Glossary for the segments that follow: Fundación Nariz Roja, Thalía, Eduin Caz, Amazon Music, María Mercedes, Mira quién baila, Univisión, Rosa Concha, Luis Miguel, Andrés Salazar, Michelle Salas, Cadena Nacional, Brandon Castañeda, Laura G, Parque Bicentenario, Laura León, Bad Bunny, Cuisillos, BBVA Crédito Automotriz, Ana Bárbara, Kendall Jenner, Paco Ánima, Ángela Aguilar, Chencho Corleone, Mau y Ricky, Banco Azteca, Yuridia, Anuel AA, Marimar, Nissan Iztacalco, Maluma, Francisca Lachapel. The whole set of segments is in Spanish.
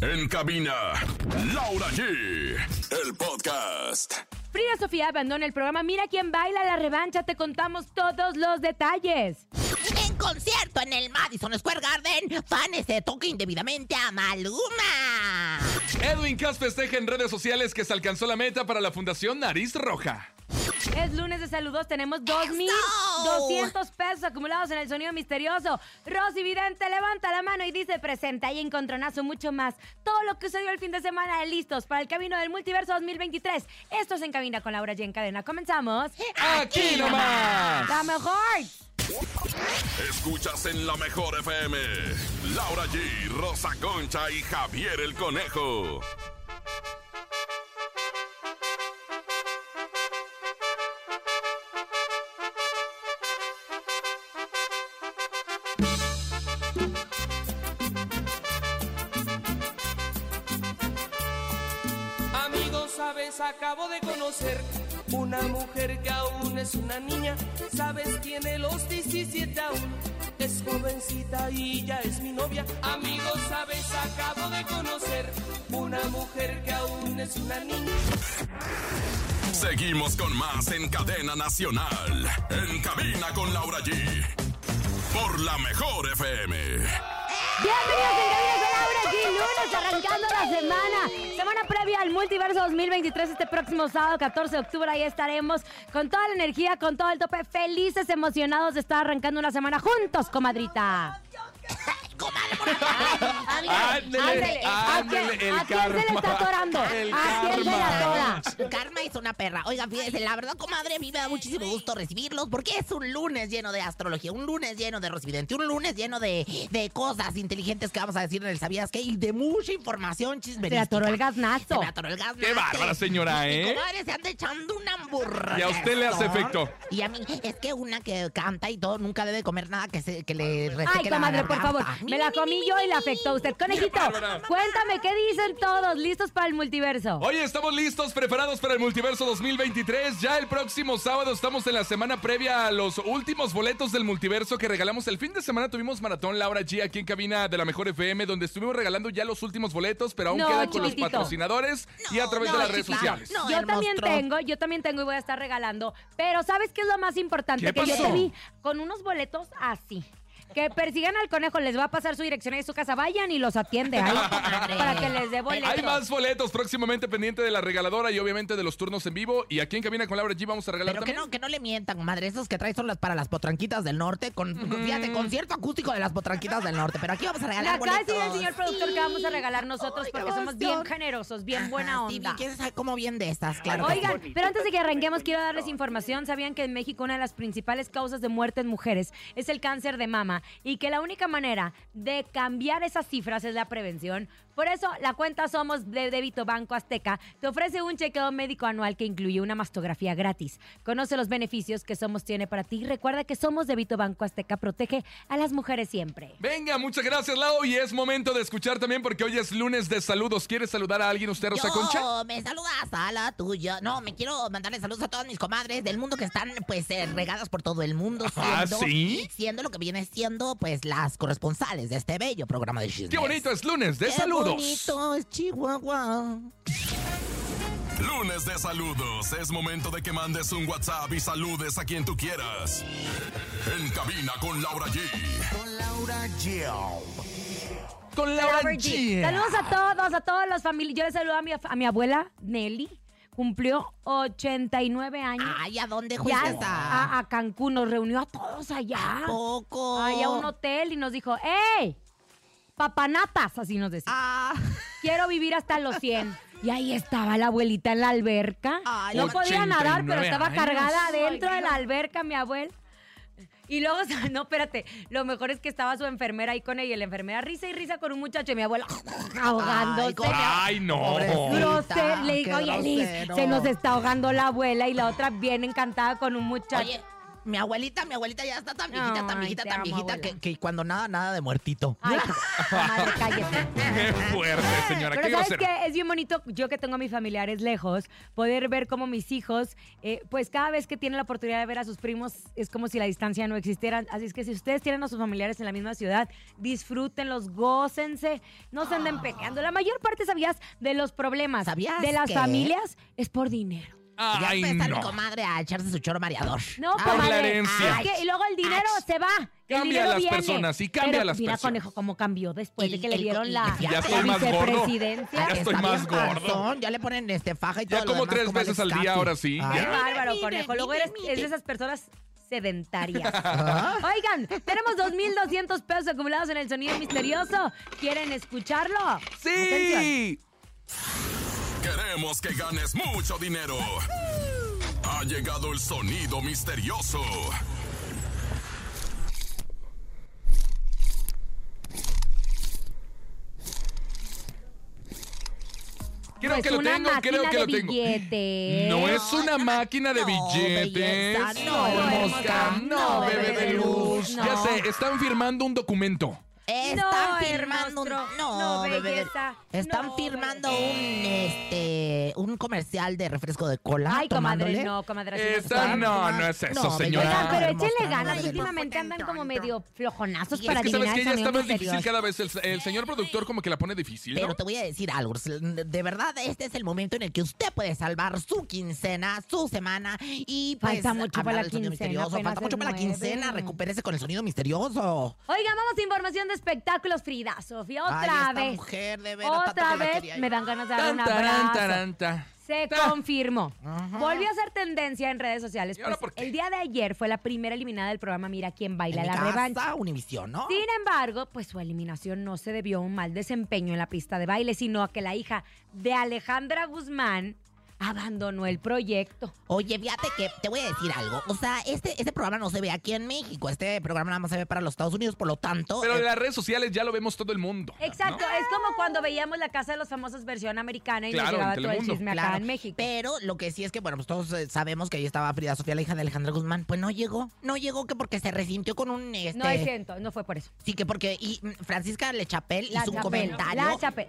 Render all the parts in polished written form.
En cabina, Laura G, el podcast. Frida Sofía abandona el programa Mira Quién Baila la Revancha. Te contamos todos los detalles. En concierto en el Madison Square Garden, fans se toca indebidamente a Maluma. Eduin Caz festeja en redes sociales que se alcanzó la meta para la Fundación Nariz Roja. Es lunes de saludos, tenemos 2,200 pesos acumulados en el sonido misterioso. Rosy Vidente levanta la mano y dice presenta y encontronazo mucho más. Todo lo que sucedió el fin de semana de Listos para el Camino del Multiverso 2023. Esto es En Cabina con Laura G en Cadena. Comenzamos. Aquí nomás. La mejor. Escuchas en La Mejor FM. Laura G, Rosa Concha y Javier el Conejo. Amigos, sabes, acabo de conocer una mujer que aún es una niña, sabes, tiene los 17 aún, es jovencita y ya es mi novia. Amigos, sabes, acabo de conocer una mujer que aún es una niña. Seguimos con más en Cadena Nacional, En Cabina con Laura G, por La Mejor FM. ¡Bienvenidos en Cabina con Laura G! Lunes, arrancando la semana, previa al Multiverso 2023, este próximo sábado 14 de octubre, ahí estaremos con toda la energía, con todo el tope, felices, emocionados de estar arrancando una semana juntos, comadrita. ¡Comadre, por acá! ¡Ándele, el karma! ¿A quién se le está atorando? ¿A quién se le atora? Karma es una perra. Oigan, fíjense, la verdad, comadre, a mí me da muchísimo gusto recibirlos porque es un lunes lleno de astrología, un lunes lleno de Rosy Vidente, un lunes lleno de cosas inteligentes que vamos a decir en el ¿Sabías qué? Y de mucha información chismerística. Se atoró el gaznazo. ¡Qué bárbara, señora, eh! Comadre, se anda echando una hamburguesa. Y a usted le hace efecto. Y a mí, es que una que canta y todo, nunca debe comer nada que le reseque la garganta. Ay, comadre, por favor. Me la comí yo y la afectó a usted. Conejito, cuéntame, ¿qué dicen todos? ¿Listos para el multiverso? Oye, estamos listos, preparados para el multiverso 2023. Ya el próximo sábado estamos en la semana previa a los últimos boletos del multiverso que regalamos. El fin de semana tuvimos maratón Laura G aquí en cabina de La Mejor FM, donde estuvimos regalando ya los últimos boletos, pero aún quedan con los patrocinadores y a través de las redes sociales. Yo también tengo y voy a estar regalando. Pero ¿sabes qué es lo más importante? Que yo te vi con unos boletos así. Que persigan al conejo, les va a pasar su dirección ahí en su casa. Vayan y los atiende ahí para que les dé boletos. Hay más boletos próximamente pendiente de la regaladora y obviamente de los turnos en vivo. Y aquí en Cabina con Laura G vamos a regalar. Pero que no le mientan, madre. Esos que traes son las para las potranquitas del norte. Fíjate, concierto acústico de las potranquitas del norte. Pero aquí vamos a regalar boletos. Acá sí el señor productor que vamos a regalar nosotros porque somos bien generosos, bien buena onda. Sí, como bien de estas, claro. Oigan, pero antes de que arranquemos quiero darles información. ¿Sabían que en México una de las principales causas de muerte en mujeres es el cáncer de mama? Y que la única manera de cambiar esas cifras es la prevención. Por eso, la cuenta Somos Débito Banco Azteca te ofrece un chequeo médico anual que incluye una mastografía gratis. Conoce los beneficios que Somos tiene para ti. Recuerda que Somos Débito Banco Azteca protege a las mujeres siempre. Venga, muchas gracias, Lau. Y es momento de escuchar también porque hoy es lunes de saludos. ¿Quieres saludar a alguien usted, Rosa Concha? No, me saludas a la tuya. No, me quiero mandarle saludos a todas mis comadres del mundo que están, pues, regadas por todo el mundo. Siendo lo que viene siendo, pues, las corresponsales de este bello programa de chismes. ¡Qué bonito es lunes de saludos! Bonito es Chihuahua. Lunes de saludos. Es momento de que mandes un WhatsApp y saludes a quien tú quieras. En cabina con Laura G. Con Laura G. Saludos a todos los familiares. Yo les saludo a mi abuela Nelly. Cumplió 89 años. Ay, ¿a dónde fuiste? A Cancún. Nos reunió a todos allá. ¿A poco? Ay, a un hotel y nos dijo, ¡ey! Papanatas, así nos decía. Quiero vivir hasta los 100. Y ahí estaba la abuelita en la alberca. Ay, no podía nadar, pero estaba cargada dentro de la alberca, mi abuela. Y luego, no, espérate, lo mejor es que estaba su enfermera ahí con ella, la enfermera risa y risa con un muchacho y mi abuela ahogándose. ¡Ay, no! Le digo, oye, Liz, se nos está ahogando la abuela y la otra bien encantada con un muchacho. Oye, Mi abuelita ya está tan viejita, no, tan viejita, ay, tan amo, viejita, que cuando nada de muertito. Ay, madre, cállate. Qué fuerte, señora. Pero ¿sabes qué? Es bien bonito, yo que tengo a mis familiares lejos, poder ver cómo mis hijos, pues cada vez que tienen la oportunidad de ver a sus primos, es como si la distancia no existiera. Así es que si ustedes tienen a sus familiares en la misma ciudad, disfrútenlos, gócense, no se anden peleando. La mayor parte, ¿sabías? De los problemas de las familias es por dinero. Ay, ya empieza mi comadre a echarse su choro mareador. No, comadre. Y luego el dinero se va. Cambia las personas y cambia las personas. Mira, Conejo, cómo cambió después de que le dieron la vicepresidencia. Ya estoy más gordo. Ya le ponen faja y todo. Ya como 3 veces al día, ahora sí. Ay, bárbaro, Conejo. Luego eres de esas personas sedentarias. Oigan, tenemos 2,200 pesos acumulados en el sonido misterioso. ¿Quieren escucharlo? ¡Sí! Queremos que ganes mucho dinero. Ha llegado el sonido misterioso. Creo que lo tengo, creo que lo tengo. No es una máquina de billetes. No, mosca, no, bebé de luz. Ya sé, están firmando un documento. Están firmando un comercial de refresco de cola. Ay, comadre, no, comadre. No es eso, señora. Oigan, pero échenle ganas. Últimamente andan como medio flojonazos para adivinar. Es que, ¿sabes qué? Ya está más difícil cada vez. El señor productor como que la pone difícil, ¿no? Pero te voy a decir algo. De verdad, este es el momento en el que usted puede salvar su quincena, su semana. Y pues, falta mucho para la quincena. Falta mucho para la quincena. Recupérese con el sonido misterioso. Oigan, vamos a información de espectáculos, Frida Sofía, otra vez. Mujer, de veras, otra vez me dan ganas de dar una abrazo. Se confirmó. Volvió a ser tendencia en redes sociales. Pues el día de ayer fue la primera eliminada del programa Mira Quién Baila en la Revancha. Univisión, ¿no? Sin embargo, pues su eliminación no se debió a un mal desempeño en la pista de baile, sino a que la hija de Alejandra Guzmán abandonó el proyecto. Oye, fíjate que te voy a decir algo. O sea, este programa no se ve aquí en México. Este programa nada más se ve para los Estados Unidos, por lo tanto... Pero en las redes sociales ya lo vemos todo el mundo. Exacto, ¿no? Es como cuando veíamos La Casa de los Famosos versión americana y nos llegaba todo el chisme acá en México. Pero lo que sí es que, bueno, pues todos sabemos que ahí estaba Frida Sofía, la hija de Alejandra Guzmán. Pues no llegó que porque se resintió con un... No es cierto, no fue por eso. Sí, que porque... Y Francisca Lachapel hizo un comentario.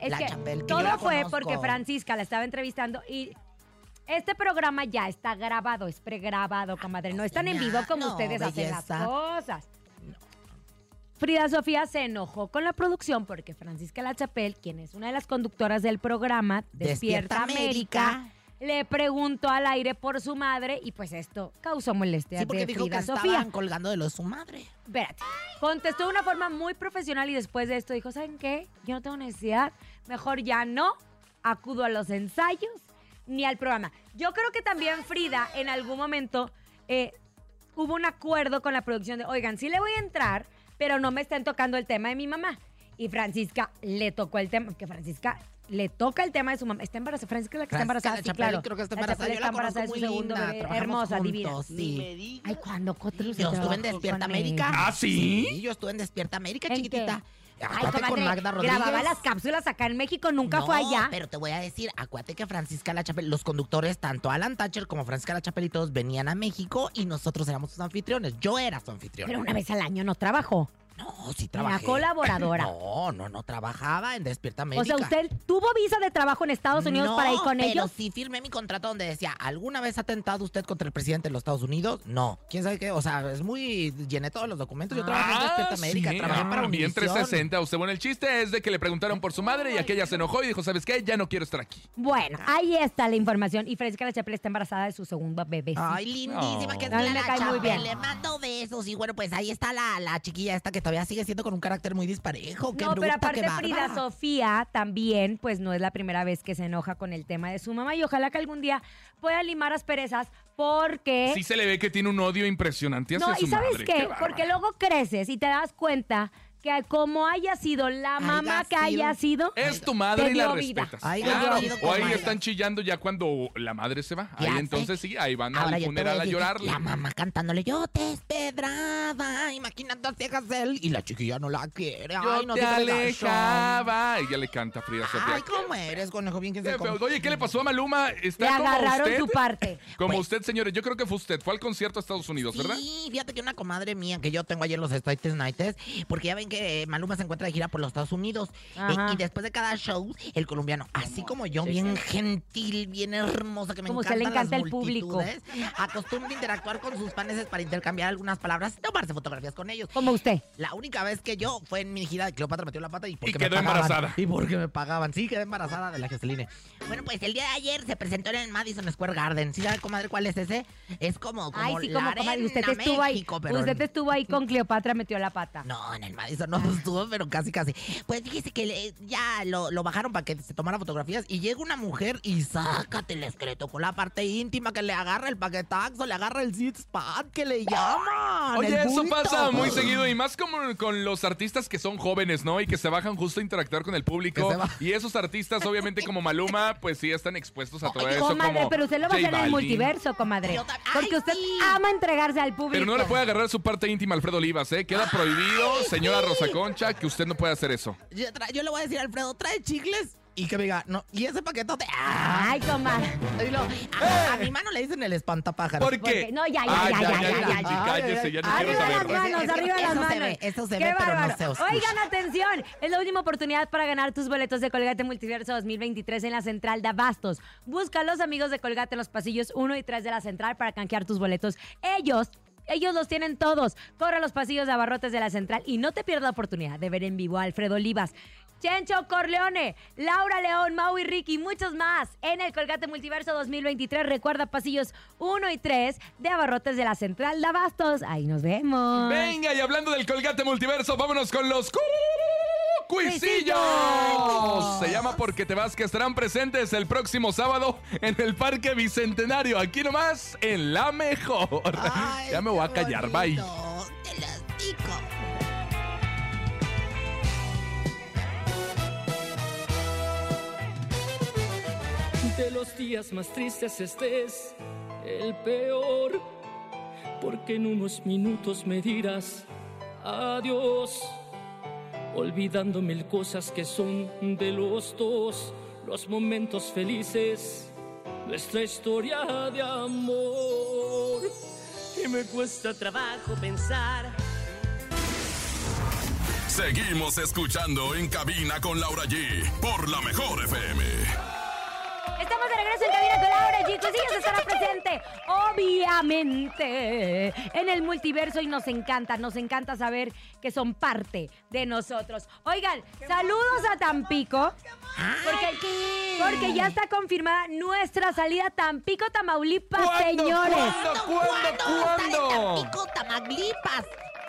Lachapel, todo fue porque Francisca la estaba entrevistando y... Este programa ya está grabado, es pregrabado, comadre. No es tan en vivo como ustedes hacen las cosas. Frida Sofía se enojó con la producción porque Francisca Lachapel, quien es una de las conductoras del programa Despierta América, le preguntó al aire por su madre y pues esto causó molestia de Frida Sofía. Sí, porque dijo que estaban colgando de lo de su madre. Espérate. Contestó de una forma muy profesional y después de esto dijo, ¿saben qué? Yo no tengo necesidad, mejor ya no acudo a los ensayos ni al programa. Yo creo que también Frida en algún momento hubo un acuerdo con la producción de, oigan, sí le voy a entrar, pero no me estén tocando el tema de mi mamá. Y Francisca le tocó el tema, porque Francisca le toca el tema de su mamá. Está embarazada, Francisca es la que está embarazada. Sí, claro. Creo que está embarazada. Yo la conozco muy linda. Hermosa, divina. Sí. Ay, cuando Cotrus. Yo estuve en Despierta América. ¿Ah, sí? Sí, yo estuve en Despierta América, chiquitita. Ay, comadre, grababa las cápsulas acá en México, nunca fue allá. Pero te voy a decir, acuérdate que Francisca Lachapel, los conductores, tanto Alan Thatcher como Francisca Lachapel y todos venían a México y nosotros éramos sus anfitriones. Yo era su anfitriona. Pero una vez al año no trabajó. No, sí trabajé. Una colaboradora. No trabajaba en Despierta América. O sea, ¿usted tuvo visa de trabajo en Estados Unidos para ir con ellos? No, pero sí firmé mi contrato donde decía, ¿alguna vez ha atentado usted contra el presidente de los Estados Unidos? No. ¿Quién sabe qué? O sea, es muy... Llené todos los documentos. Yo trabajé en Despierta América, trabajé para Univisión. Bien 360. Usted, bueno, el chiste es de que le preguntaron por su madre y aquella se enojó y dijo, ¿sabes qué? Ya no quiero estar aquí. Bueno, ahí está la información. Y Francisca Lachapel está embarazada de su segunda bebé. Ay, lindísima que es la Lachapel. Le mando besos. Y bueno, pues ahí está la chiquilla esta que todavía sigue siendo con un carácter muy disparejo. No, pero aparte Frida Sofía también, pues no es la primera vez que se enoja con el tema de su mamá y ojalá que algún día pueda limar asperezas porque... Sí se le ve que tiene un odio impresionante hacia su madre. No, ¿y sabes qué? Porque luego creces y te das cuenta... que como haya sido la mamá que haya sido, es tu madre y la respetas. Claro, o ahí están chillando ya cuando la madre se va. Ahí entonces sí, ahí van al funeral a llorarle. La mamá cantándole, yo te esperaba, imaginando ciegas él, y la chiquilla no la quiere. Yo te alejaba. Ella le canta a Frida Sofía. Ay, ¿cómo eres, conejo? Bien que se come. Oye, ¿qué le pasó a Maluma? Le agarraron su parte. Como usted, señores, yo creo que fue usted. Fue al concierto a Estados Unidos, ¿verdad? Sí, fíjate que una comadre mía que yo tengo ayer los States Nights, porque ya ven que Maluma se encuentra de gira por los Estados Unidos. Y después de cada show, el colombiano, así como yo, bien gentil, bien hermosa, que me encanta. Como se le encanta el público. Acostumbra interactuar con sus fans para intercambiar algunas palabras, tomarse fotografías con ellos. Como usted. La única vez que yo fue en mi gira de Cleopatra metió la pata y porque me pagaban. Y quedó embarazada. Y porque me pagaban. Sí, quedé embarazada de la Gesseline. Bueno, pues el día de ayer se presentó en el Madison Square Garden. ¿Sí sabe, comadre, cuál es ese? Es como ay, sí, como usted estuvo México, ahí. Pero usted estuvo ahí con Cleopatra metió la pata. No, en el Madison no estuvo, pero casi, casi. Pues fíjese que ya lo bajaron para que se tomara fotografías y llega una mujer y sácate el excreto con la parte íntima, que le agarra el paquetaxo, le agarra el six pack, que le llaman. Oye, eso pasa muy seguido y más como con los artistas que son jóvenes, ¿no? Y que se bajan justo a interactuar con el público. Y esos artistas, obviamente, como Maluma, pues sí están expuestos a todo eso. Comadre, como pero usted lo va a hacer en el multiverso, comadre. Porque usted ama entregarse al público. Pero no le puede agarrar su parte íntima a Alfredo Olivas, ¿eh? Queda prohibido, señora Rosa Concha, que usted no puede hacer eso. Yo le voy a decir a Alfredo, trae chicles. Y que me diga, no, y ese paquetote. ¡Ay, comadre! A mi mano le dicen el espantapájaros. ¿Por qué? No, ya. Cállese, ya no quiero saber. Arriba las manos. Eso se ve, pero no se oscura. Oigan, atención, es la última oportunidad para ganar tus boletos de Colgate Multiverso 2023 en la Central de Abastos. Busca a los amigos de Colgate en los pasillos 1 y 3 de la Central para canjear tus boletos. Ellos los tienen todos. Corre a los pasillos de abarrotes de la Central y no te pierdas la oportunidad de ver en vivo a Alfredo Olivas, Chencho Corleone, Laura León, Mau y Ricky y muchos más en el Colgate Multiverso 2023. Recuerda, pasillos 1 y 3 de abarrotes de la Central de Abastos. Ahí nos vemos. Venga, y hablando del Colgate Multiverso, vámonos con los ¡Cuisillos! Se llama Porque Te Vas, que estarán presentes el próximo sábado en el Parque Bicentenario. Aquí nomás, en La Mejor. Ay, ya me voy a callar, bye. Te las digo. De los días más tristes este es el peor, porque en unos minutos me dirás adiós, olvidando mil cosas que son de los dos, los momentos felices, nuestra historia de amor. Y me cuesta trabajo pensar. Seguimos escuchando En Cabina con Laura G por La Mejor FM. Estamos de regreso en Cabina con Laura G. Cuisillos estará presente, obviamente, en el multiverso y nos encanta saber que son parte de nosotros. Oigan, saludos a Tampico, porque ya está confirmada nuestra salida a Tampico, Tamaulipas, señores. ¿Cuándo? Tampico, Tamaulipas.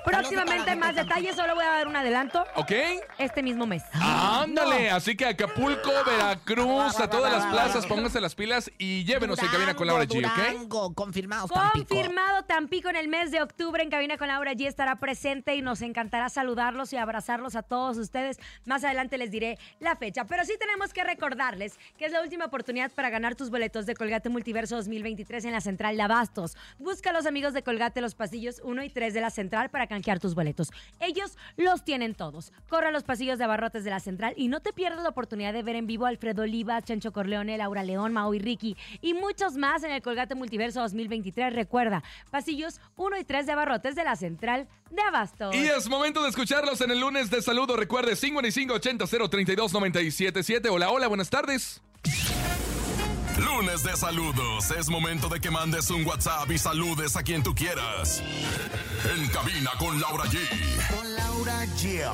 Próximamente más detalles, solo voy a dar un adelanto. ¿Ok? Este mismo mes. ¡Ándale! No. Así que Acapulco, Veracruz, a todas las plazas, pónganse las pilas y llévenos Durango, en Cabina con Laura G, ¿ok? Durango, confirmado Tampico. Confirmado Tampico en el mes de octubre. En Cabina con Laura G estará presente y nos encantará saludarlos y abrazarlos a todos ustedes. Más adelante les diré la fecha. Pero sí tenemos que recordarles que es la última oportunidad para ganar tus boletos de Colgate Multiverso 2023 en la Central de Abastos. Busca a los amigos de Colgate los pasillos 1 y 3 de la Central para canjear tus boletos. Ellos los tienen todos. Corre a los pasillos de abarrotes de la Central y no te pierdas la oportunidad de ver en vivo a Alfredo Olivas, Chencho Corleone, Laura León, Mau y Ricky y muchos más en el Colgate Multiverso 2023. Recuerda, pasillos 1 y 3 de abarrotes de la Central de Abastos. Y es momento de escucharlos en el lunes de saludo. Recuerde, 5580-032-977. Hola, buenas tardes. Lunes de saludos. Es momento de que mandes un WhatsApp y saludes a quien tú quieras. En Cabina con Laura G. Con Laura G.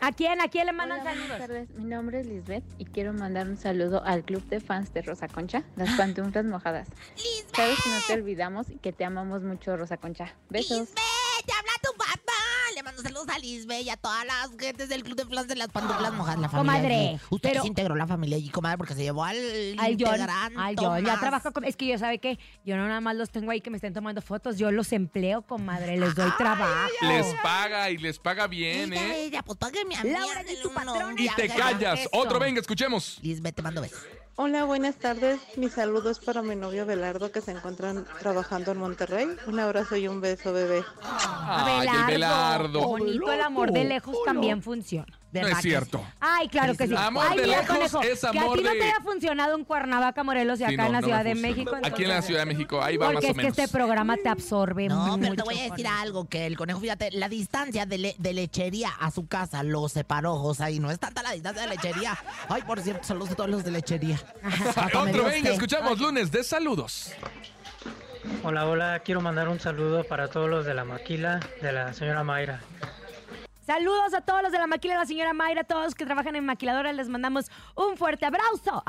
¿A quién le mandan saludos? Buenas tardes, mi nombre es Lisbeth y quiero mandar un saludo al club de fans de Rosa Concha, las pantuflas mojadas. ¡Lisbeth! Sabes que no te olvidamos y que te amamos mucho, Rosa Concha. Besos. ¡Lisbeth! ¡Te habla tu papá! Le mando saludos a Lisbeth y a todas las gentes del Club de Fans de las Pantuflas Mojadas, la familia. Comadre. Usted pero, se integró la familia allí, comadre, porque se llevó al integrante. Al John. Ya trabajo con... Es que yo, ¿sabe qué? Yo no nada más los tengo ahí que me estén tomando fotos. Yo los empleo, comadre. Les doy trabajo. Les paga y les paga bien, mira, ¿eh? Ella, pues págueme a mí. Laura, y tu patrón. Y te callas. Esto. Otro, venga, escuchemos. Lisbeth, te mando besos. Hola, buenas tardes. Mis saludos para mi novio Belardo, que se encuentran trabajando en Monterrey. Un abrazo y un beso, bebé. Ay, Belardo. Bonito el amor de lejos también funciona. No es cierto. Ay, claro que sí. Amor de lejos es amor de... Que a ti no te haya funcionado en Cuernavaca, Morelos y acá en la Ciudad de México. Aquí en la Ciudad de México, ahí va más o menos. Porque es que este programa te absorbe mucho. No, pero te voy a decir algo, que el Conejo, fíjate, la distancia de Lechería a su casa lo separó, o sea, y no es tanta la distancia de Lechería. Ay, por cierto, saludos a todos los de Lechería. Otro, venga, escuchamos lunes de saludos. Hola, hola, quiero mandar un saludo para todos los de la maquila de la señora Mayra. Saludos a todos los de la maquila de la señora Mayra, todos que trabajan en maquiladoras, les mandamos un fuerte abrazo,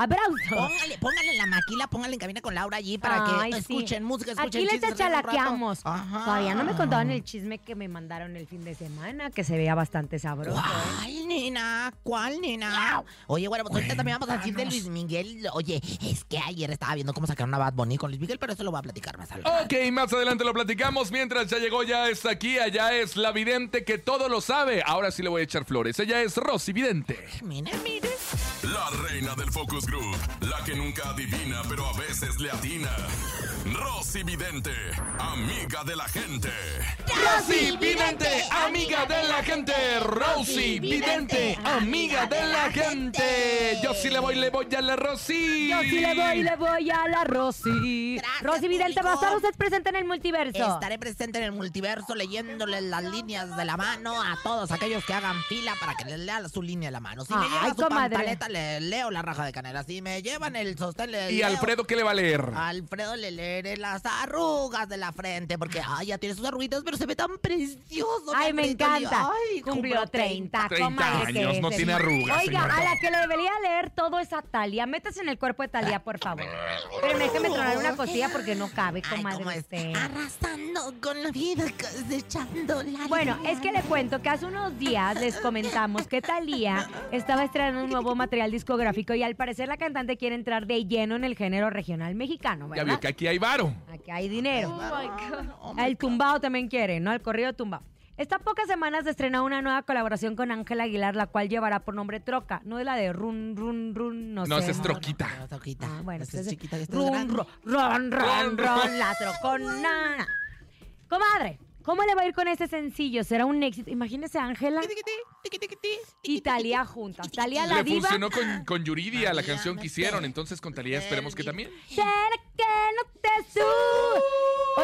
Póngale en la maquila, póngale en cabina con Laura allí para que escuchen música, escuchen chismes. Aquí les chalaqueamos. Todavía no me contaban el chisme que me mandaron el fin de semana, que se veía bastante sabroso. ¿Cuál, nena? ¿Cuál, nena? Oye, bueno, pues ahorita también vamos a decir de Luis Miguel. Oye, es que ayer estaba viendo cómo sacaron a Bad Bunny con Luis Miguel, pero eso lo voy a platicar más adelante. Ok, más adelante lo platicamos. Mientras ya llegó, ya está aquí, allá es la vidente que todo lo sabe. Ahora sí le voy a echar flores. Ella es Rosy Vidente. Mire, mire. La reina del Focus Group. La que nunca adivina, pero a veces le atina. Rosy Vidente, amiga de la gente. Rosy Vidente, amiga de la gente. Rosy Vidente, amiga de la gente. Yo sí le voy a la Rosy. Yo sí le voy a la Rosy. Gracias, Rosy Vidente, va a estar usted presente en el multiverso. Estaré presente en el multiverso leyéndole las líneas de la mano a todos. Todos aquellos que hagan fila para que les lea su línea de la mano. Si me llevan su pantaleta, le leo la raja de canela. Si me llevan el sostén, le leo. ¿Y Alfredo qué le va a leer? Alfredo le leeré las arrugas de la frente, porque ay, ya tiene sus arruguitas, pero se ve tan precioso. Ay, me encanta. Ay, cumplió 30. 30 años, no tiene arrugas. Oiga, señor. A la que le debería leer todo es a Thalía. Métase en el cuerpo de Thalía, por favor. Pero déjeme tronar una costilla porque no cabe, comadre. Arrasando con la vida, desechando la... Bueno, es que le cuento que hace unos días les comentamos que Thalía estaba estrenando un nuevo material discográfico y al parecer la cantante quiere entrar de lleno en el género regional mexicano, ¿verdad? Ya vio que aquí hay varo. Aquí hay dinero. Oh, el tumbao también quiere, ¿no? El corrido tumbao. Esta pocas semanas se estrenó una nueva colaboración con Ángela Aguilar, la cual llevará por nombre Troca. No es la de Run, Run, Run, no sé. No, esa es Troquita. No, Troquita. Ah, bueno, esa es chiquita. Run, Run, Run, Run, la Trocona. Comadre, ¿cómo le va a ir con este sencillo? ¿Será un éxito? Imagínese a Ángela y Thalía juntas. Thalía la diva. Funcionó con Yuridia la canción que hicieron, entonces con Thalía esperemos que también. ¿Será que no te subes?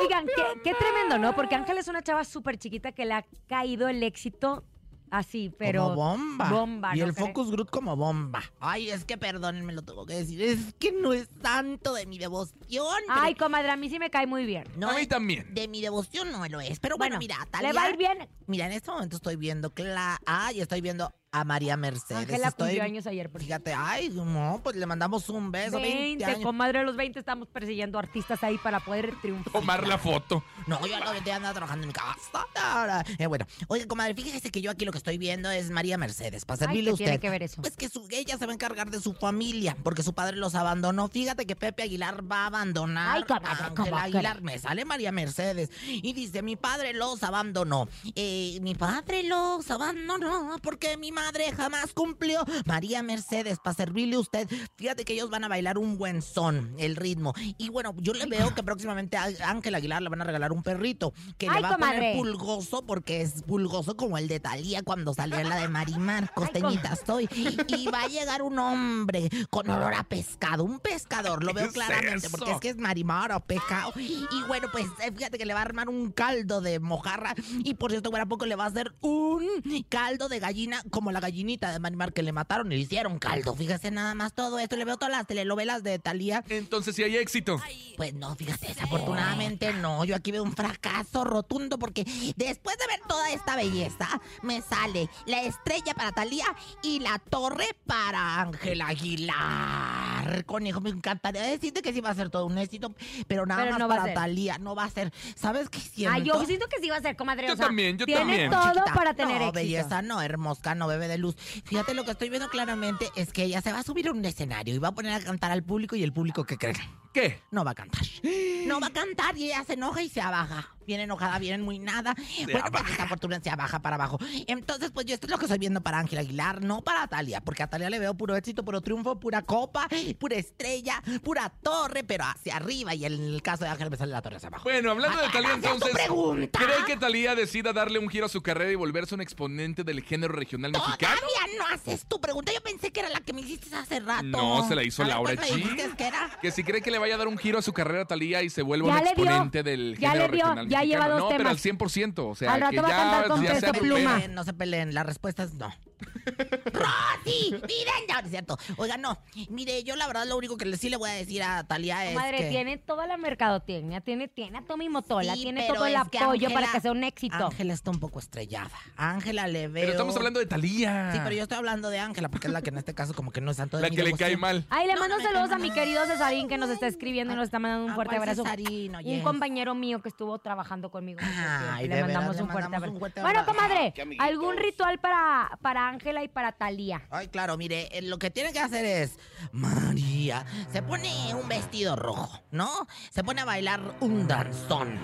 Oigan, qué tremendo, ¿no? Porque Ángela es una chava súper chiquita que le ha caído el éxito así, pero... Como bomba. Bomba. Y el Focus Group como bomba. Ay, es que perdónenme, lo tengo que decir. Es que no es tanto de mi devoción. Ay, comadre, a mí sí me cae muy bien. No, a mí también. De mi devoción no lo es. Pero bueno, mira, Thalía... ¿Le va a ir bien? Mira, en este momento estoy viendo que la... Ay, estoy viendo... a María Mercedes. Ángela cumplió años ayer. Fíjate, ay, no, pues le mandamos un beso. 20 años. Comadre, a los 20 estamos persiguiendo artistas ahí para poder triunfar. Tomar la foto. No, yo a los 20 andaba trabajando en mi casa. Bueno, oye, comadre, fíjese que yo aquí lo que estoy viendo es María Mercedes, para servirle a usted. Tiene que ver eso. Pues que ella se va a encargar de su familia, porque su padre los abandonó. Fíjate que Pepe Aguilar va a abandonar. Ay, comadre, Aguilar, me sale María Mercedes. Y dice, mi padre los abandonó. Mi padre los abandonó porque mi madre jamás cumplió. María Mercedes, para servirle a usted. Fíjate que ellos van a bailar un buen son, el ritmo. Y bueno, yo le veo que próximamente a Ángela Aguilar le van a regalar un perrito que le va a poner pulgoso, porque es pulgoso como el de Thalía cuando salía la de Marimar. Costeñita soy. Y va a llegar un hombre con olor a pescado, un pescador, lo veo claramente, porque es que es Marimar o pescado. Y bueno, pues fíjate que le va a armar un caldo de mojarra. Y por cierto, para poco le va a hacer un caldo de gallina como la gallinita de Marimar que le mataron y le hicieron caldo. Fíjese nada más todo esto. Le veo todas las telenovelas de Thalía. Entonces, ¿sí hay éxito? Pues no, fíjate, desafortunadamente no. Yo aquí veo un fracaso rotundo porque después de ver toda esta belleza, me sale la estrella para Thalía y la torre para Ángela Aguilar. cantar, conejo, me encantaría decirte que sí va a ser todo un éxito, pero nada pero más no para Thalía, no va a ser. ¿Sabes qué siento? Ay, yo siento que sí va a ser, comadre. Yo también, yo también. Tiene todo para tener éxito. No, belleza no, hermosa, no, bebé de luz. Fíjate, lo que estoy viendo claramente es que ella se va a subir a un escenario y va a poner a cantar al público, y el público, ¿qué cree? ¿Qué? No va a cantar. No va a cantar, y ella se enoja y se abaja. Viene enojada, viene muy nada. Bueno, pues esta fortuna se abaja para abajo. Entonces, pues yo esto es lo que estoy viendo para Ángela Aguilar, no para Thalía, porque a Thalía le veo puro éxito, puro triunfo, pura copa, pura estrella, pura torre, pero hacia arriba, y en el caso de Ángela me sale la torre hacia abajo. Bueno, hablando de Thalía, entonces, ¿cree que Thalía decida darle un giro a su carrera y volverse un exponente del género regional mexicano? Todavía no haces tu pregunta, yo pensé que era la que me hiciste hace rato. No, se la hizo Laura G. Que si cree que le vaya a dar un giro a su carrera a Thalía y se vuelva un exponente del género regional mexicano. Ya lleva dos temas. No, pero al 100%, o sea, que ya sea pluma. No se peleen, la respuesta es no. ¡Rosy! ¡Miren! Ya, es cierto. Oiga, no. Mire, yo la verdad lo único que sí le voy a decir a Thalía es madre, que... tiene toda la mercadotecnia, tiene a Tommy Motola, sí, tiene todo el apoyo Ángela, para que sea un éxito. Ángela está un poco estrellada. Ángela le veo... Pero estamos hablando de Thalía. Sí, pero yo estoy hablando de Ángela, porque es la que en este caso como que no es tanto de la que devoción. Le cae mal. Ay, le mando saludos a mi querido Cesarín, que nos está escribiendo y nos está mandando un fuerte abrazo. Cesarín, oye. Un compañero mío que estuvo trabajando conmigo. Ay, le mandamos un fuerte abrazo. Bueno, comadre, ¿algún ritual para Ángela y para Thalía? Ay, claro, mire, lo que tiene que hacer es María, se pone un vestido rojo, ¿no? Se pone a bailar un danzón.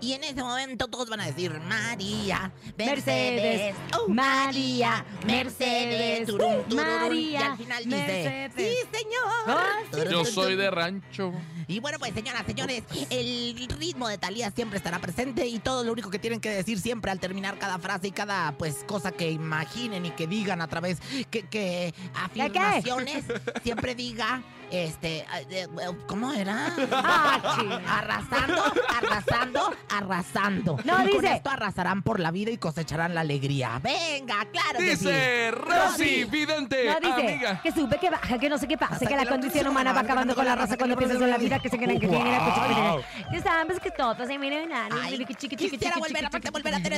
Y en ese momento todos van a decir María Mercedes, María Mercedes, turum, turum, María, y al final dice, sí, señor, yo soy de rancho. Y bueno, pues, señoras, señores, el ritmo de Thalía siempre estará presente, y todo lo único que tienen que decir siempre al terminar cada frase y cada, pues, cosa que imaginen y que digan a través que afirmaciones, siempre diga, ¿cómo era? Arrasando, arrasando, arrasando. No, y dice, con esto arrasarán por la vida y cosecharán la alegría. Venga, claro que sí. Dice Rosy Vidente, no, dice, amiga, que sube, que baja, que no sé qué pasa, que la condición humana va acabando con la raza cuando piensas en la vida, que se creen que tienen la cuchilla. Sabes que todo se mira en nada. Quisiera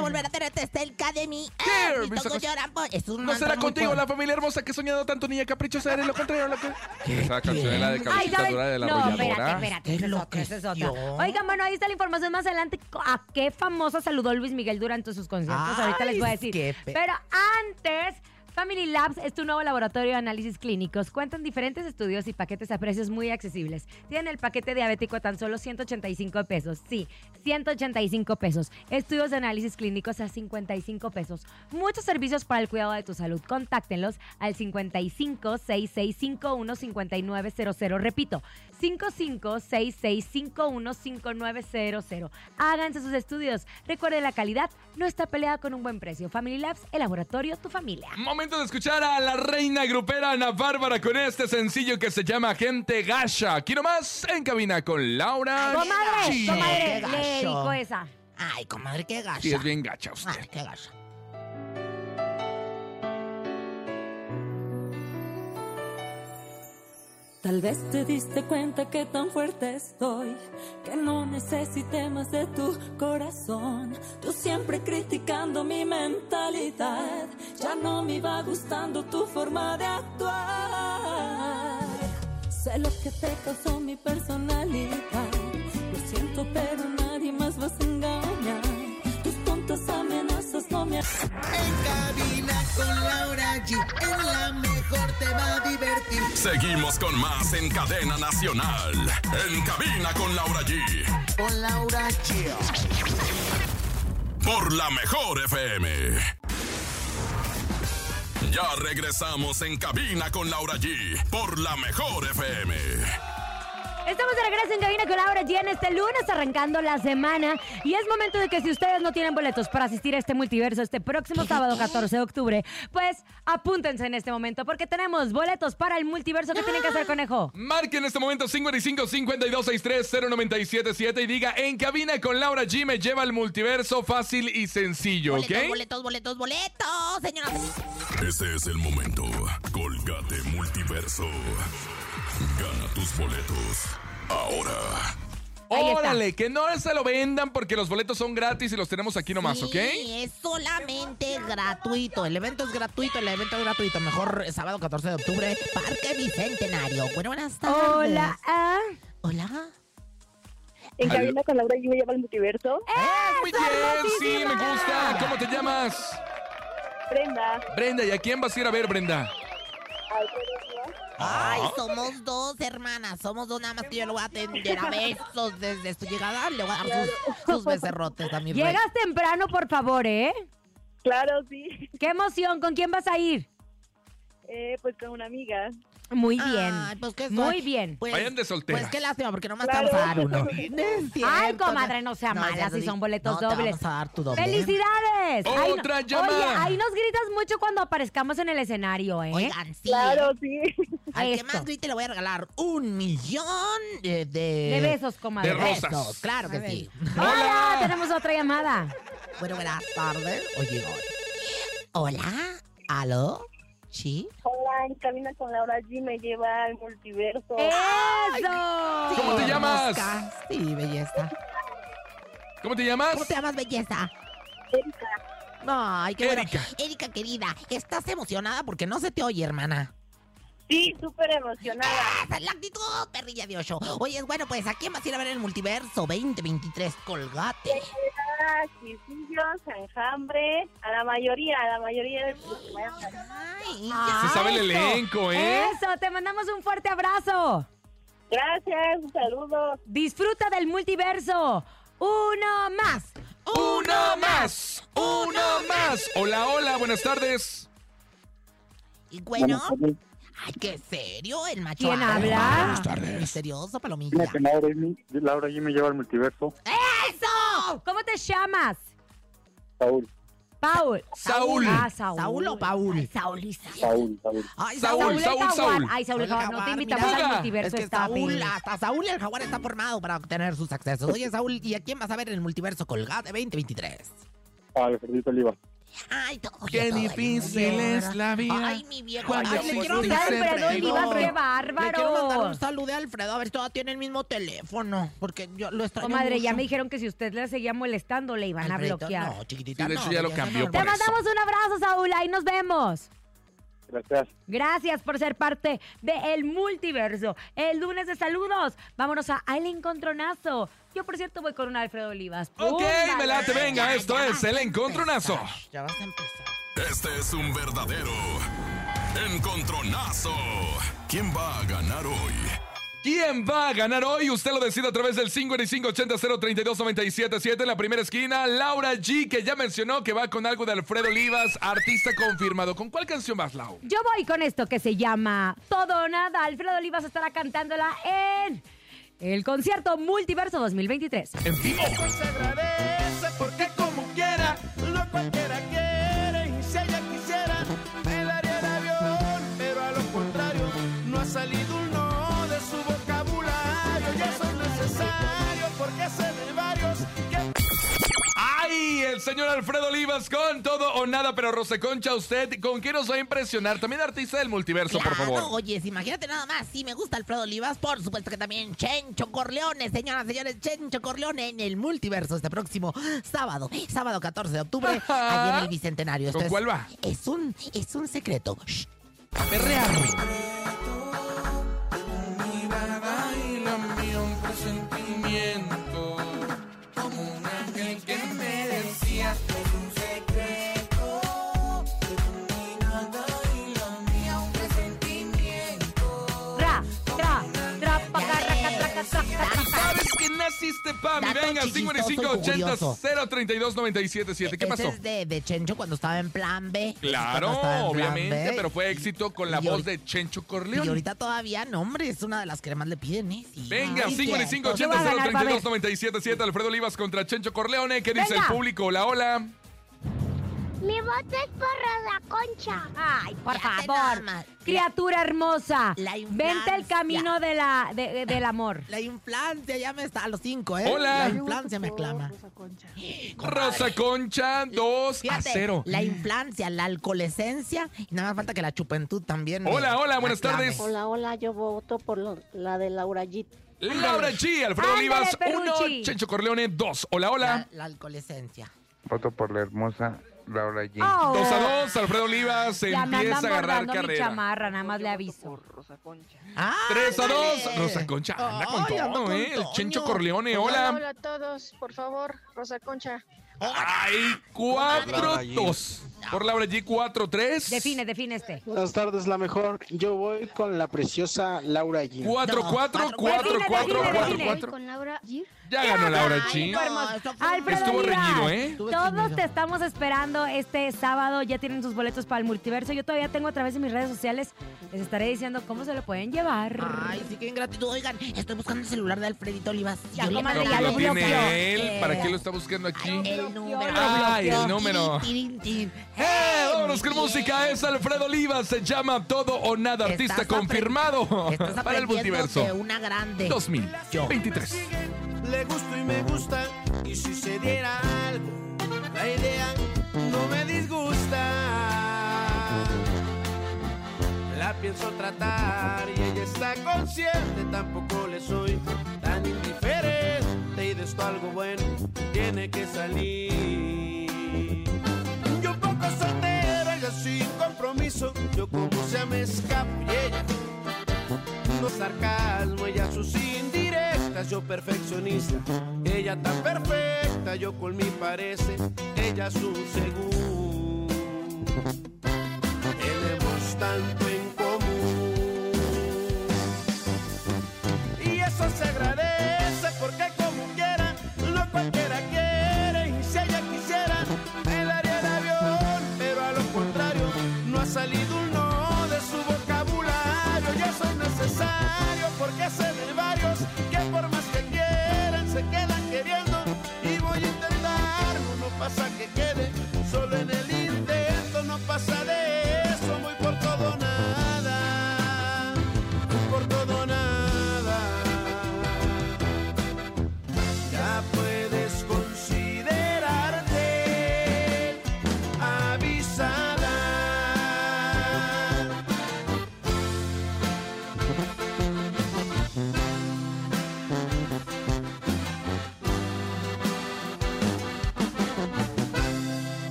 volver a tenerte cerca de mí. No será contigo la familia hermosa que he soñado tanto, niña caprichosa, eres lo contrario a lo que... ¿Qué? La de cabecitadura de la arrolladora. No, espérate. Oigan, bueno, ahí está la información más adelante. ¿A qué famosa saludó Luis Miguel durante sus conciertos? Ay, ahorita les voy a decir. Pero antes, Family Labs es tu nuevo laboratorio de análisis clínicos. Cuentan diferentes estudios y paquetes a precios muy accesibles. Tienen el paquete diabético a tan solo $185. Sí, $185. Estudios de análisis clínicos a $55. Muchos servicios para el cuidado de tu salud. Contáctenlos al 55-665-15900. Repito, 55-665-15900. Háganse sus estudios. Recuerden, la calidad no está peleada con un buen precio. Family Labs, el laboratorio, tu familia. Momento de escuchar a la reina grupera Ana Bárbara con este sencillo que se llama Gente Gacha. Aquí nomás en cabina con Laura. Comadre, le dedico esa. Ay, comadre, qué gacha. Sí, es bien gacha usted. Ay, qué gacha. Tal vez te diste cuenta que tan fuerte estoy, que no necesité más de tu corazón. Tú siempre criticando mi mentalidad, ya no me iba gustando tu forma de actuar. Sé lo que te causó mi personalidad, lo siento pero nadie más vas a engañar. Tus tontas amenazas no me... En cabina con Laura G, en la mejor te va a divertir. Seguimos con más en Cadena Nacional. En cabina con Laura G. Con Laura G. Por la mejor FM. Ya regresamos en cabina con Laura G. Por la mejor FM. Estamos de regreso en cabina con Laura G en este lunes, arrancando la semana. Y es momento de que si ustedes no tienen boletos para asistir a este multiverso este próximo sábado 14 de octubre, pues apúntense en este momento, porque tenemos boletos para el multiverso. ¿Qué tienen que hacer, conejo? Marquen en este momento 55-5263-0977 y diga, en cabina con Laura G me lleva al multiverso, fácil y sencillo, ¿ok? Boletos, boletos, boletos, señoras. Este es el momento. Colgate Multiverso. Gana tus boletos ahora. ¡Órale! Que no se lo vendan porque los boletos son gratis y los tenemos aquí nomás, sí, ¿ok? Sí, es solamente gratuito. El evento es gratuito, el evento es gratuito. Mejor sábado 14 de octubre, Parque Bicentenario. Bueno, buenas tardes. Hola. Hola. En cabina con Laura G me llama el multiverso. ¡Muy bien! ¡Sí, me gusta! ¿Cómo te llamas? Brenda. Brenda, ¿y a quién vas a ir a ver, Brenda? Ay, somos dos hermanas, somos dos, nada más que yo lo voy a atender a besos desde su llegada, le voy a dar sus becerrotes a mi rey. Llegas temprano, por favor, ¿eh? Claro, sí. ¡Qué emoción! ¿Con quién vas a ir? Pues con una amiga. Muy bien, pues que muy bien. Pues, vayan de soltera. Pues qué lástima, porque nomás te vamos a dar uno. Ay, comadre, no sea mala, si son boletos dobles. Te vamos a dar tu doble. ¡Felicidades! ¡Otra llamada! Oye, ahí nos gritas mucho cuando aparezcamos en el escenario, ¿eh? Oigan, sí. Claro, sí. Al que más grite le voy a regalar 1,000,000 de besos, comadre. De rosas. Besos, claro que sí. ¡Hola! Tenemos otra llamada. Bueno, buenas tardes. Oye, hola. ¿Aló? ¿Sí? Hola, en cabina con Laura G me lleva al multiverso. ¡Eso! ¿Cómo te llamas? Sí, belleza. ¿Cómo te llamas? ¿Cómo te llamas, belleza? Erika. Ay, qué bueno. Erika, querida, ¿estás emocionada? Porque no se te oye, hermana. Sí, súper emocionada. ¡Esa es la actitud, perrilla de ocho! Oye, bueno, pues, ¿a quién vas a ir a ver el multiverso 2023? Colgate. Chisillos, enjambre, a la mayoría de los que vayan a ver. Se sabe el elenco, ¿eh? Eso, te mandamos un fuerte abrazo. Gracias, un saludo. Disfruta del multiverso. Uno más. Hola, buenas tardes. Y bueno... Ay, qué serio el macho. ¿Quién habla? Buenas tardes. Misterioso, palomilla. Laura G me lleva al multiverso. ¡Eso! ¿Cómo te llamas? Saúl. Ah, Saúl. ¿Saúl o Paul? Ay, Saúl. Ay, Saúl. Ay, Saúl, no te invitamos al multiverso. Es que Saúl, hasta Saúl el jaguar está formado para obtener sus accesos. Oye, Saúl, ¿y a quién vas a ver en el multiverso Colgate 2023? Alfredo Olivas. Ay, qué difícil es la vida. Ay, mi viejo. Ay, le quiero mandar Alfredo Olivas, qué bárbaro. Le quiero mandar un saludo a Alfredo, a ver si todavía tiene el mismo teléfono, porque yo lo extraño mucho. Comadre, ya me dijeron que si usted le seguía molestando, le iban a bloquear. No, chiquitita, de hecho ya lo cambió. Te mandamos un abrazo, Saúl, ahí nos vemos. Gracias. Gracias por ser parte del multiverso. El lunes de saludos. Vámonos a El Encontronazo. Yo, por cierto, voy con un Alfredo Olivas. Ok, me late, venga, esto es El Encontronazo. Ya vas a empezar. Este es un verdadero encontronazo. ¿Quién va a ganar hoy? ¿Quién va a ganar hoy? Usted lo decide a través del 5580-032-977. En la primera esquina, Laura G, que ya mencionó que va con algo de Alfredo Olivas, artista confirmado. ¿Con cuál canción vas, Lau? Yo voy con esto que se llama Todo o Nada. Alfredo Olivas estará cantándola en el concierto Multiverso 2023. En vivo. Pues se agradece porque como quiera, lo cualquiera quiere. Y si ella quisiera, él haría el avión. Pero a lo contrario, no ha salido un no de su vocabulario. Y eso es necesario porque se ve varios que... ¡Ay! El señor Alfredo Olivas con Todo o Nada. Pero Rosa Concha, ¿usted con qué nos va a impresionar? También artista del multiverso, claro, por favor. Oye, imagínate nada más. Sí, me gusta Alfredo Olivas. Por supuesto que también Chencho Corleone, señoras y señores. Chencho Corleone en el multiverso este próximo sábado 14 de octubre, allí en el Bicentenario. Esto ¿Con cuál va? Es un secreto. Shh. A perrear. Naciste, Pami. Venga, 5580-032-977. ¿Qué pasó? Es de Chencho cuando estaba en plan B. Claro, obviamente, pero fue éxito con la voz de Chencho Corleone. Y ahorita todavía, no, hombre, es una de las que más le piden, ¿eh? Sí, venga, 5580-032-977. Alfredo Olivas contra Chencho Corleone. ¿Qué dice el público? Hola. Mi voto es por Rosa Concha. Ay, por favor. Criatura hermosa. Vente el camino de del amor. La infancia ya me está a los 5, ¿eh? Hola. La infancia me clama. Rosa Concha. Rosa Concha 2-0. La infancia, la alcoholescencia. Y nada más falta que la chupentud también. Hola, hola, buenas tardes. Hola, hola, yo voto por la de Laura G. Laura G, Alfredo Olivas 1, Chencho Corleone 2. Hola, hola. La alcoholescencia. Voto por la hermosa Laura G. 2-2, Alfredo Olivas se empieza a agarrar carrera. Chamarra, nada más le aviso. 3-2, Rosa Concha anda con todo, ¿eh? El Chencho Corleone, hola. Hola a todos, por favor, Rosa Concha. ¡Ay! 4-2. Por Laura G, 4-3. Define este. Buenas tardes, la mejor. Yo voy con la preciosa Laura G. 4-4. Con Laura G. Ya ganó Laura G. Estuvo reñido, ¿eh? Todos te estamos esperando este sábado. Ya tienen sus boletos para el multiverso. Yo todavía tengo a través de mis redes sociales. Les estaré diciendo cómo se lo pueden llevar. Ay, sí, qué ingratitud. Oigan, estoy buscando el celular de Alfredito Olivas. Ya lo tiene él. ¿Para qué lo está buscando aquí? El número. Ay, el número. Vámonos con música. Es Alfredo Olivas. Se llama Todo o Nada. Artista confirmado para el multiverso. Una grande. 2023. Le gusto y me gusta. Y si se diera algo, la idea no me disgusta. La pienso tratar y ella está consciente. Tampoco le soy tan indiferente. Y de esto algo bueno tiene que salir. Yo un poco soltero, ella sin compromiso. Yo como sea me escapo y ella no sarcasmo, ella sus indirectas. Yo perfeccionista, ella tan perfecta. Yo con mi parece, ella su según. Tenemos tanto en común y eso se agradece porque como quiera, no cualquiera quiere. Y si ella quisiera, él haría el avión, pero a lo contrario no ha salido un no de su vocabulario. Y eso es necesario porque se ve varios que por más que quieran se quedan queriendo. Y voy a intentar, no pasa que quede solo en el intento, no pasa de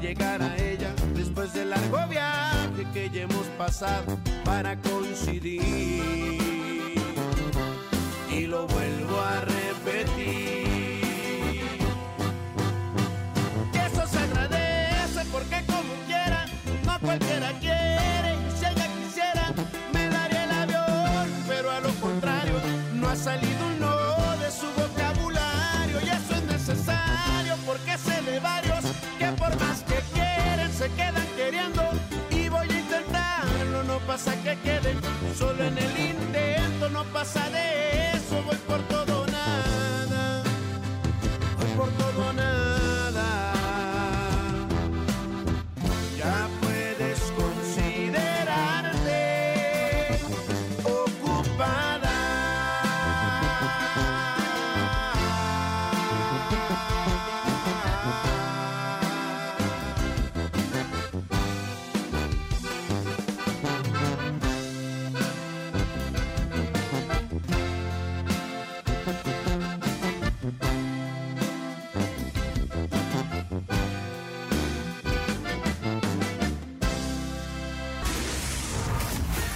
llegar a ella después del largo viaje que ya hemos pasado para coincidir. Y lo vuelvo a repetir, que eso se agradece porque como quiera, no cualquiera quiere. Y si ella quisiera, me daría el avión, pero a lo contrario no ha salido un no de su vocabulario. Y eso es necesario porque se le varios que por más que quieren se quedan queriendo. Y voy a intentarlo, no pasa que queden solo en el intento, no pasa de eso. Voy por todo nada, voy por todo nada. Ya puedes considerarte ocupada.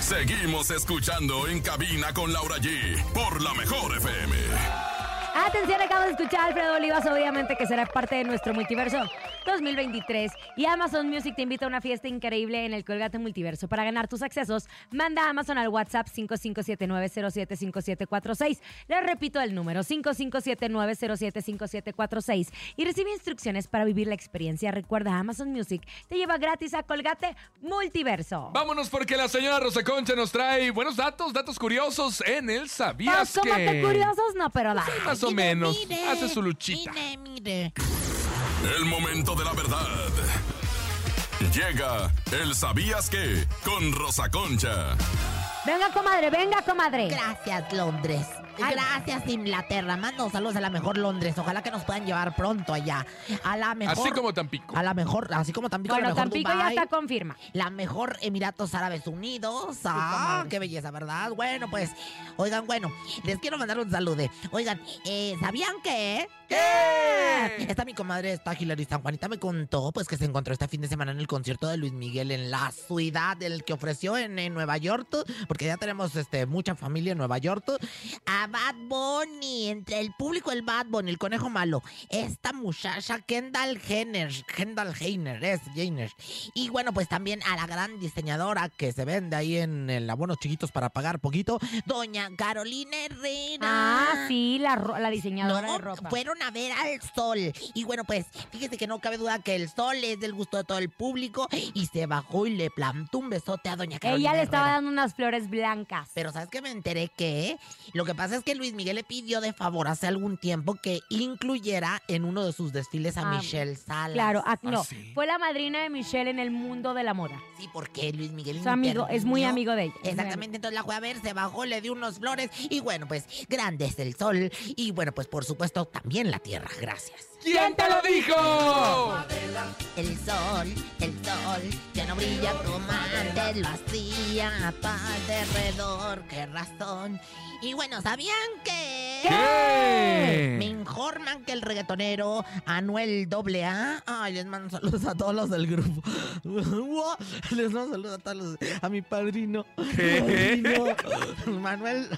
Seguimos escuchando En Cabina con Laura G por La Mejor FM. A Atención, acabo de escuchar a Alfredo Olivas, obviamente que será parte de nuestro multiverso 2023. Y Amazon Music te invita a una fiesta increíble en el Colgate Multiverso. Para ganar tus accesos, manda a Amazon al WhatsApp 5579075746. Les repito el número, 5579075746. Y recibe instrucciones para vivir la experiencia. Recuerda, Amazon Music te lleva gratis a Colgate Multiverso. Vámonos porque la señora Rosa Concha nos trae buenos datos curiosos en el ¿Sabías que? Como que curiosos no, pero la... Más o menos, hace su luchita. Mire. El momento de la verdad. Llega el ¿Sabías qué? Con Rosa Concha. Venga, comadre, venga, comadre. Gracias, Londres. Gracias, Inglaterra. Mando saludos a la mejor Londres. Ojalá que nos puedan llevar pronto allá. A la mejor. Así como Tampico. A la mejor, así como Tampico. Bueno, la mejor Tampico Dubai, ya está, confirma. La mejor Emiratos Árabes Unidos. Ah, sí, qué belleza, ¿verdad? Bueno, pues, oigan, bueno, les quiero mandar un saludo. Oigan, ¿sabían que? ¿Qué? Esta mi comadre, esta Hilary San Juanita, me contó pues que se encontró este fin de semana en el concierto de Luis Miguel en la ciudad, el que ofreció en Nueva York, porque ya tenemos mucha familia en Nueva York. A Bad Bunny, entre el público el Bad Bunny, el conejo malo, esta muchacha Kendall Jenner. Y bueno, pues también a la gran diseñadora que se vende ahí en abonos chiquitos para pagar poquito, doña Carolina Herrera. Ah, sí, la diseñadora de ropa. Fueron a ver al sol. Y bueno, pues, fíjese que no cabe duda que el sol es del gusto de todo el público. Y se bajó y le plantó un besote a doña Carolina Ella le estaba Herrera. Dando unas flores blancas. Pero ¿sabes qué? Me enteré que lo que pasa es que Luis Miguel le pidió de favor hace algún tiempo que incluyera en uno de sus desfiles a Michelle Salas. Claro, ¿sí? Fue la madrina de Michelle en el mundo de la moda. Sí, porque Luis Miguel es amigo, es muy amigo de ella. Exactamente, entonces la fue a ver, se bajó, le dio unos flores. Y bueno, pues, grande es el sol. Y bueno, pues, por supuesto, también la tierra. Gracias. ¿Quién te lo dijo? El sol, ya no brilla como antes lo hacía, paz de alrededor, qué razón. Y bueno, ¿sabían que? ¿Qué? Me informan que el reggaetonero Anuel AA... Ay, les mando saludos a todos los del grupo. Les mando saludos a todos los... A mi padrino. ¿Qué? Padrino, Manuel,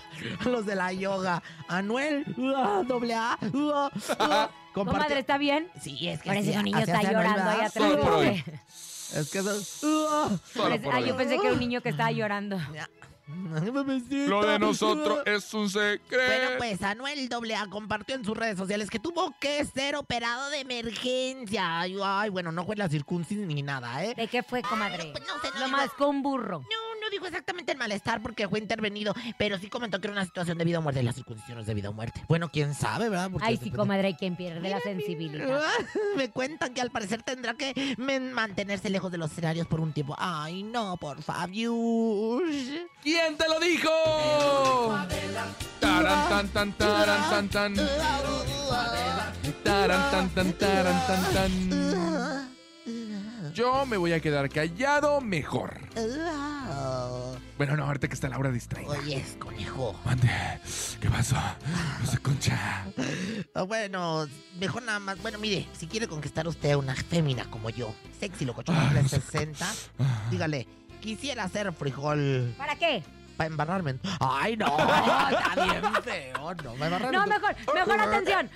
los de la yoga. Anuel AA... Comadre, ¿está bien? Sí, es que... Parece que un niño está llorando ahí atrás. Es que... Yo pensé que era un niño que estaba llorando. Lo de nosotros es un secreto. Bueno, pues Anuel AA compartió en sus redes sociales que tuvo que ser operado de emergencia. Ay, bueno, no fue la circuncisión ni nada, ¿eh? ¿De qué fue, comadre? Ay, pues no sé, lo más con burro. No dijo exactamente el malestar porque fue intervenido, pero sí comentó que era una situación de vida o muerte. La circuncisión es de vida o muerte. Bueno, quién sabe, ¿verdad? Porque ay, sí, comadre, hay quien pierde la sensibilidad. Me cuentan que al parecer tendrá que mantenerse lejos de los escenarios por un tiempo. Ay, no, por favor. ¿Quién te lo dijo? Taran tan tan taran tan tan. Taran tan tan taran tan tan. Yo me voy a quedar callado mejor. Bueno, no, ahorita que está Laura distraída. Oye, es conejo. Mande, ¿qué pasó? No se concha. Bueno, mejor nada más. Bueno, mire, si quiere conquistar usted a una fémina como yo, sexy locochona de 60, dígale, quisiera hacer frijol. ¿Para qué? Para embarrarme. Ay, no, está bien feo, no. No, mejor atención.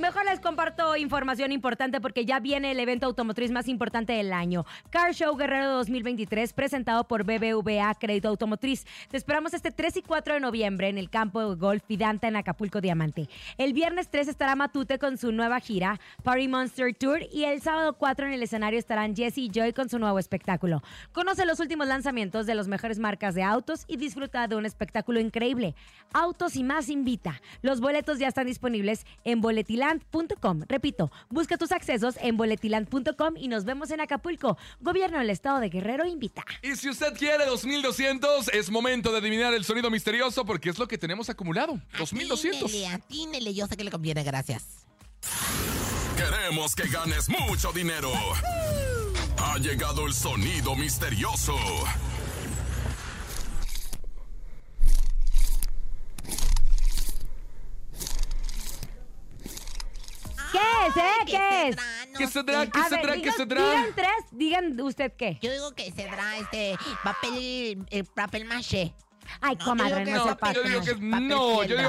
Mejor les comparto información importante porque ya viene el evento automotriz más importante del año. Car Show Guerrero 2023, presentado por BBVA Crédito Automotriz. Te esperamos este 3 y 4 de noviembre en el campo de golf Vidanta en Acapulco Diamante. El viernes 3 estará Matute con su nueva gira, Party Monster Tour, y el sábado 4 en el escenario estarán Jesse y Joy con su nuevo espectáculo. Conoce los últimos lanzamientos de las mejores marcas de autos y disfruta de un espectáculo increíble. Autos y Más invita. Los boletos ya están disponibles en boletiland.com. Repito, busca tus accesos en boletiland.com y nos vemos en Acapulco. Gobierno del Estado de Guerrero invita. Y si usted quiere 2200, es momento de adivinar el sonido misterioso porque es lo que tenemos acumulado. 2200. Atínele, yo sé que le conviene, gracias. Queremos que ganes mucho dinero. Ha llegado el sonido misterioso. ¿Qué es? ¿Qué se trae? Digan tres, digan usted qué. Yo digo que se trae papel maché. Ay, comadre, no se pasa. Yo digo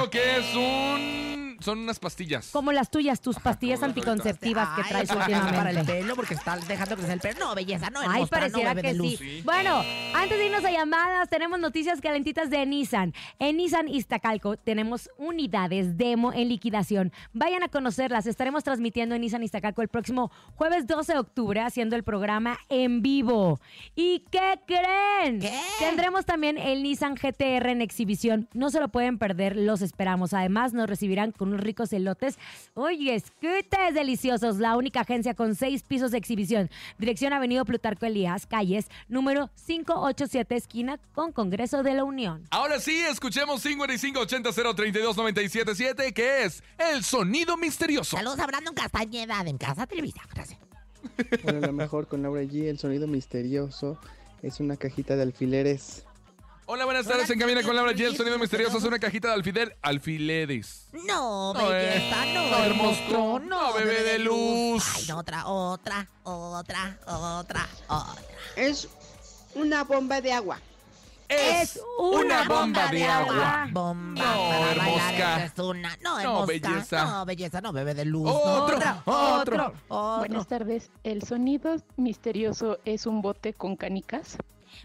que es un son unas pastillas. Como las tuyas, tus pastillas anticonceptivas que traes últimamente. Para el pelo, porque está dejando crecer el pelo. No, belleza, no. Ay, pareciera que sí. Bueno, antes de irnos a llamadas, tenemos noticias calentitas de Nissan. En Nissan Iztacalco tenemos unidades demo en liquidación. Vayan a conocerlas. Estaremos transmitiendo en Nissan Iztacalco el próximo jueves 12 de octubre, haciendo el programa en vivo. ¿Y qué creen? ¿Qué? Tendremos también el Nissan GTR en exhibición. No se lo pueden perder, los esperamos. Además, nos recibirán con unos ricos elotes. Oye, esquites deliciosos. La única agencia con 6 pisos de exhibición. Dirección Avenida Plutarco Elías, calles número 587, esquina con Congreso de la Unión. Ahora sí, escuchemos 5580032977, que es el sonido misterioso. Saludos a Brandon Castañeda de En Casa Televisa. Gracias. Bueno, la mejor con Laura G, el sonido misterioso es una cajita de alfileres. Hola, buenas tardes, en cabina con Laura G, el sonido misterioso es una cajita de alfileres. No, belleza, no, hermoso, no, bebé de luz. Ay, otra. Es una bomba de agua. Es una bomba de agua. Bomba para bailar, es una. No, belleza. No, belleza, no, bebé de luz. Otro. Buenas tardes. El sonido misterioso es un bote con canicas.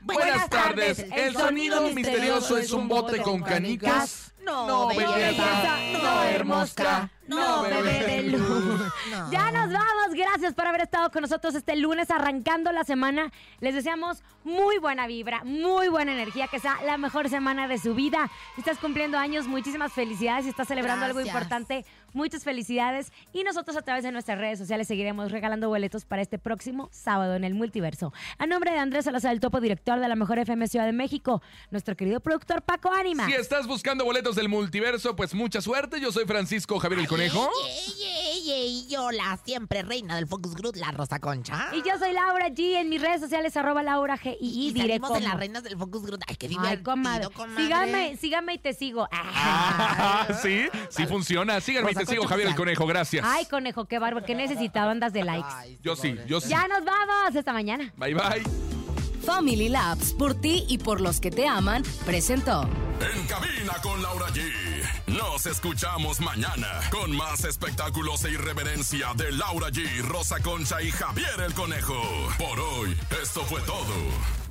Buenas tardes. El sonido misterioso es un bote con canicas. No, belleza, no, hermosa. No, bebé de luz. No. Ya nos vamos. Gracias por haber estado con nosotros este lunes arrancando la semana. Les deseamos muy buena vibra, muy buena energía, que sea la mejor semana de su vida. Si estás cumpliendo años, muchísimas felicidades. Si estás celebrando algo importante, muchas felicidades. Y nosotros a través de nuestras redes sociales seguiremos regalando boletos para este próximo sábado en el multiverso. A nombre de Andrés Salazar, el Topo, director de la Mejor FM Ciudad de México, nuestro querido productor Paco Ánima. Si estás buscando boletos del multiverso, pues mucha suerte. Yo soy Francisco Javier el Conejo. Y yo, la siempre reina del Focus Group, la Rosa Concha. Y yo soy Laura G. En mis redes sociales, @LauraG. Y diremos en las reinas del Focus Group. Ay, qué divertido, comadre. Síganme y te sigo. Sí, sí funciona. Síganme y te sigo, Javier el Conejo. Gracias. Ay, Conejo, qué bárbaro. Qué necesitado andas de likes. Ay, yo sí. Ya nos vamos. Hasta mañana. Bye, bye. Family Labs, por ti y por los que te aman, presentó En Cabina con Laura G. Nos escuchamos mañana con más espectáculos e irreverencia de Laura G, Rosa Concha y Javier el Conejo. Por hoy, esto fue todo.